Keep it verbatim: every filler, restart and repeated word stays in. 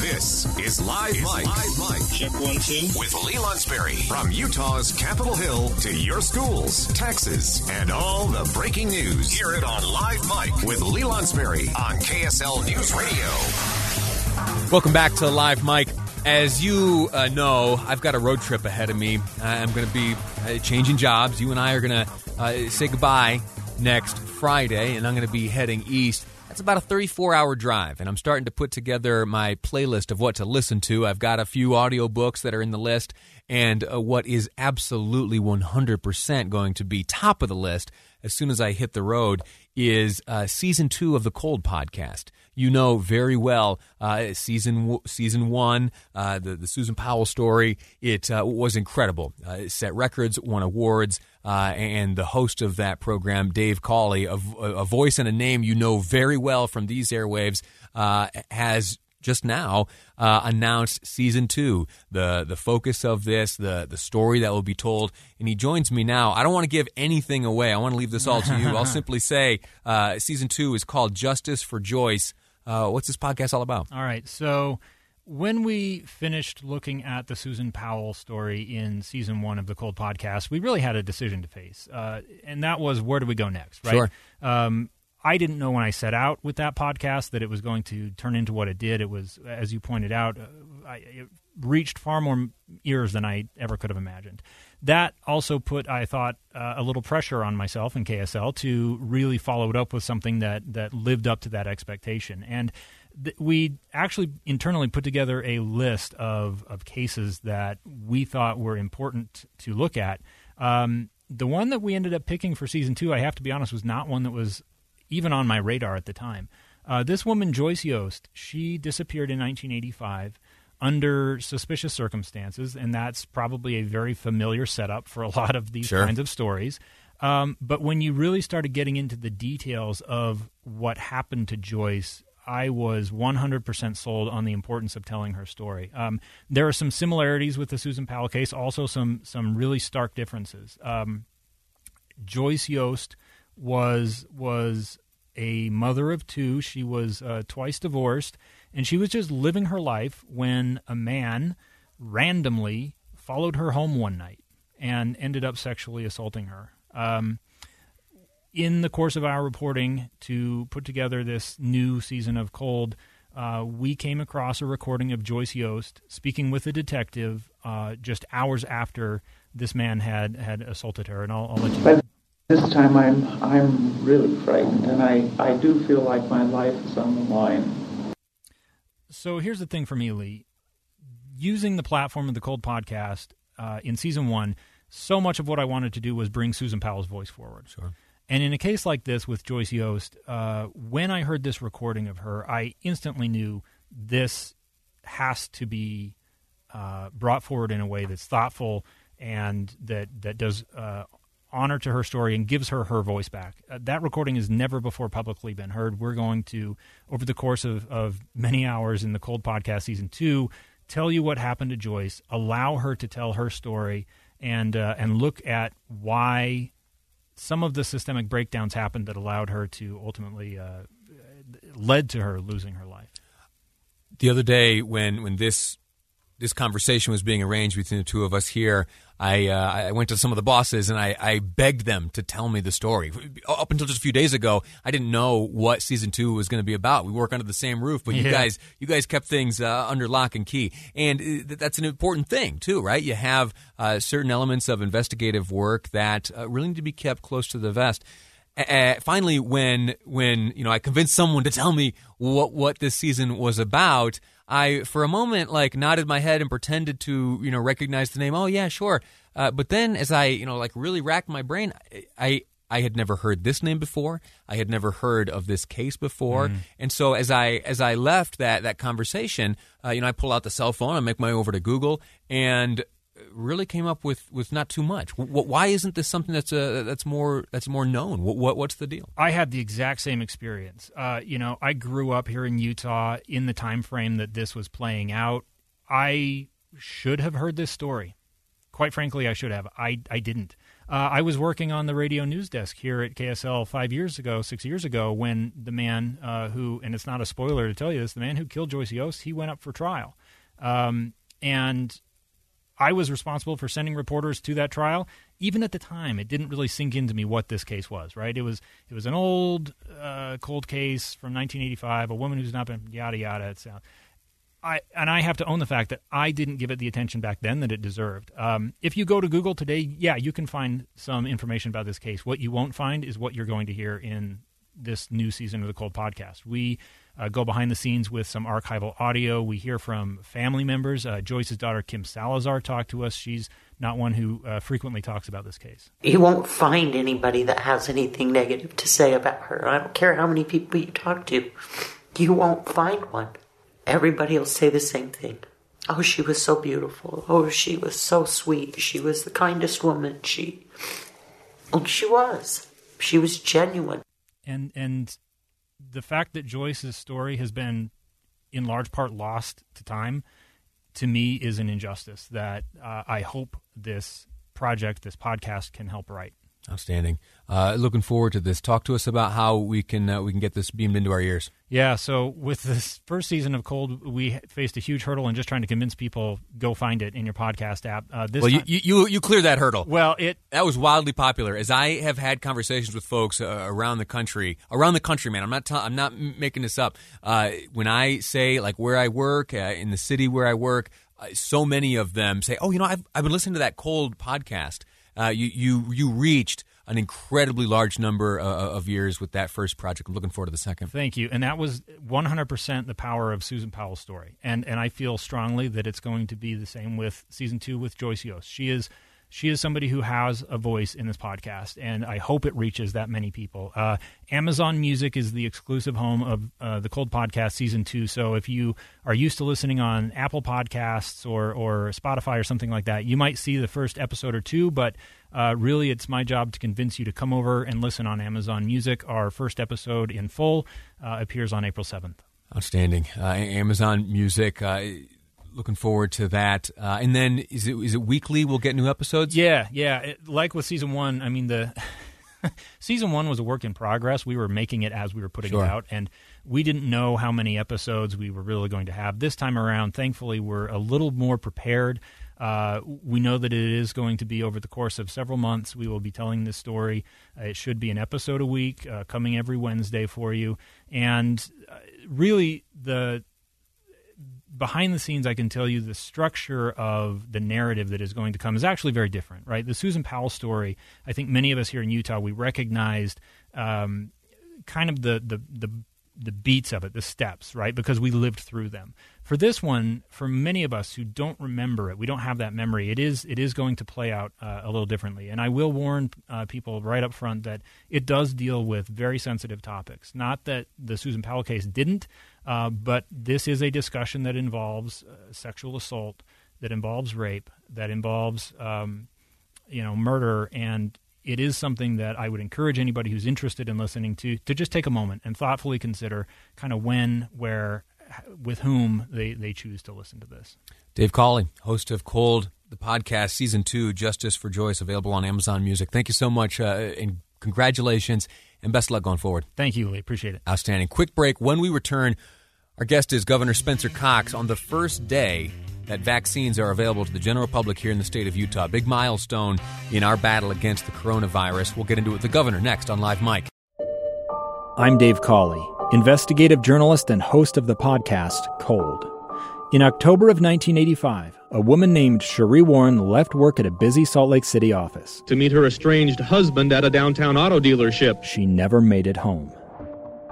This is Live Mike. Check one, two. With Lee Lonsberry. From Utah's Capitol Hill to your schools, taxes, and all the breaking news. Hear it on Live Mike with Lee Lonsberry on K S L News Radio. Welcome back to Live Mike. As you uh, know, I've got a road trip ahead of me. I'm going to be uh, changing jobs. You and I are going to uh, say goodbye next Friday, and I'm going to be heading east. It's about a thirty-four hour drive, and I'm starting to put together my playlist of what to listen to. I've got a few audiobooks that are in the list, and uh, what is absolutely one hundred percent going to be top of the list as soon as I hit the road is uh, Season two of the Cold Podcast. You know very well uh, Season season one, uh, the, the Susan Powell story. It uh, was incredible. Uh, it set records, won awards. Uh, and the host of that program, Dave Cauley, a, a voice and a name you know very well from these airwaves, uh, has just now uh, announced season two, the the focus of this, the the story that will be told. And he joins me now. I don't want to give anything away. I want to leave this all to you. I'll simply say uh, season two is called Justice for Joyce. Uh, what's this podcast all about? All right, so when we finished looking at the Susan Powell story in season one of the Cold Podcast, we really had a decision to face, uh, and that was where do we go next, right? Sure. Um, I didn't know when I set out with that podcast that it was going to turn into what it did. It was, as you pointed out, uh, I, it reached far more ears than I ever could have imagined. That also put, I thought, uh, a little pressure on myself and K S L to really follow it up with something that that lived up to that expectation, and we actually internally put together a list of, of cases that we thought were important to look at. Um, the one that we ended up picking for season two, I have to be honest, was not one that was even on my radar at the time. Uh, this woman, Joyce Yost, she disappeared in nineteen eighty-five under suspicious circumstances, and that's probably a very familiar setup for a lot of these sure. kinds of stories. Um, but when you really started getting into the details of what happened to Joyce, I was one hundred percent sold on the importance of telling her story. Um, there are some similarities with the Susan Powell case, also some some really stark differences. Um, Joyce Yost was was a mother of two. She was uh, twice divorced, and she was just living her life when a man randomly followed her home one night and ended up sexually assaulting her. Um In the course of our reporting to put together this new season of Cold, uh, we came across a recording of Joyce Yost speaking with a detective uh, just hours after this man had, had assaulted her. And I'll, I'll let you know. But this time I'm I'm really frightened, and I, I do feel like my life is on the line. So here's the thing for me, Lee. Using the platform of the Cold Podcast uh, in season one, so much of what I wanted to do was bring Susan Powell's voice forward. Sure. And in a case like this with Joyce Yost, uh, when I heard this recording of her, I instantly knew this has to be uh, brought forward in a way that's thoughtful and that that does uh, honor to her story and gives her her voice back. Uh, that recording has never before publicly been heard. We're going to, over the course of, of many hours in the Cold Podcast Season two, tell you what happened to Joyce, allow her to tell her story, and uh, and look at why some of the systemic breakdowns happened that allowed her to ultimately uh, led to her losing her life. The other day when when this this conversation was being arranged between the two of us here, I uh, I went to some of the bosses and I, I begged them to tell me the story. Up until just a few days ago, I didn't know what season two was going to be about. We work under the same roof, but yeah. you guys you guys kept things uh, under lock and key, and that's an important thing too, right? You have uh, certain elements of investigative work that uh, really need to be kept close to the vest. Uh, finally, when when you know I convinced someone to tell me what what this season was about, I, for a moment, like, nodded my head and pretended to, you know, recognize the name. Oh, yeah, sure. Uh, but then as I, you know, like, really racked my brain, I, I I had never heard this name before. I had never heard of this case before. Mm. And so as I as I left that that conversation, uh, you know, I pull out the cell phone, I make my way over to Google, and really came up with, with not too much. W- why isn't this something that's a, that's more that's more known? What, what what's the deal? I had the exact same experience. Uh, you know, I grew up here in Utah in the time frame that this was playing out. I should have heard this story. Quite frankly, I should have. I I didn't. Uh, I was working on the radio news desk here at K S L five years ago, six years ago, when the man uh, who, and it's not a spoiler to tell you this, the man who killed Joyce Yost, he went up for trial. Um, and I was responsible for sending reporters to that trial. Even at the time, it didn't really sink into me what this case was, right? It was it was an old uh, cold case from nineteen eighty-five, a woman who's not been yada, yada, it's uh, I, and I have to own the fact that I didn't give it the attention back then that it deserved. Um, if you go to Google today, yeah, you can find some information about this case. What you won't find is what you're going to hear in this new season of the Cold Podcast. We uh, go behind the scenes with some archival audio. We hear from family members. Uh, Joyce's daughter, Kim Salazar, talked to us. She's not one who uh, frequently talks about this case. You won't find anybody that has anything negative to say about her. I don't care how many people you talk to. You won't find one. Everybody will say the same thing. Oh, she was so beautiful. Oh, she was so sweet. She was the kindest woman. She, and she was. She was genuine. And and the fact that Joyce's story has been, in large part, lost to time, to me is an injustice that uh, I hope this project, this podcast, can help right. Outstanding. Uh, looking forward to this. Talk to us about how we can uh, we can get this beamed into our ears. Yeah, so with this first season of Cold, we faced a huge hurdle in just trying to convince people, go find it in your podcast app. Uh, this well, time- you, you you cleared that hurdle. Well, it that was wildly popular. As I have had conversations with folks uh, around the country, around the country, man, I'm not t- I'm not making this up. Uh, when I say like where I work, uh, in the city where I work, uh, so many of them say, oh, you know, I've I've been listening to that Cold podcast. Uh, you you you reached an incredibly large number uh, of years with that first project. I'm looking forward to the second. Thank you. And that was one hundred percent the power of Susan Powell's story. And and I feel strongly that it's going to be the same with season two with Joyce Yost. She is she is somebody who has a voice in this podcast, and I hope it reaches that many people. Uh, Amazon Music is the exclusive home of uh, the Cold Podcast season two. So if you are used to listening on Apple Podcasts or or Spotify or something like that, you might see the first episode or two, but Uh, really, it's my job to convince you to come over and listen on Amazon Music. Our first episode in full uh, appears on April seventh. Outstanding. Uh, Amazon Music, uh, looking forward to that. Uh, and then is it is it weekly we'll get new episodes? Yeah, yeah. It, like with season one, I mean, the season one was a work in progress. We were making it as we were putting sure. it out, and we didn't know how many episodes we were really going to have. This time around, thankfully, we're a little more prepared. Uh, we know that it is going to be over the course of several months. We will be telling this story. Uh, it should be an episode a week, uh, coming every Wednesday for you. And uh, really, the behind the scenes, I can tell you the structure of the narrative that is going to come is actually very different, right? The Susan Powell story, I think many of us here in Utah, we recognized um, kind of the the the the beats of it, the steps, right? Because we lived through them. For this one, for many of us who don't remember it, we don't have that memory, it is it is going to play out uh, a little differently. And I will warn uh, people right up front that it does deal with very sensitive topics. Not that the Susan Powell case didn't, uh, but this is a discussion that involves uh, sexual assault, that involves rape, that involves um, you know, murder, and it is something that I would encourage anybody who's interested in listening to to just take a moment and thoughtfully consider kind of when, where, with whom they, they choose to listen to this. Dave Cauley, host of Cold, the podcast, Season two, Justice for Joyce, available on Amazon Music. Thank you so much, uh, and congratulations, and best of luck going forward. Thank you, Lee. Appreciate it. Outstanding. Quick break. When we return, our guest is Governor Spencer Cox on the first day that vaccines are available to the general public here in the state of Utah. Big milestone in our battle against the coronavirus. We'll get into it with the governor next on Live Mike. I'm Dave Cauley, investigative journalist and host of the podcast Cold. In October of nineteen eighty-five, a woman named Cherie Warren left work at a busy Salt Lake City office to meet her estranged husband at a downtown auto dealership. She never made it home.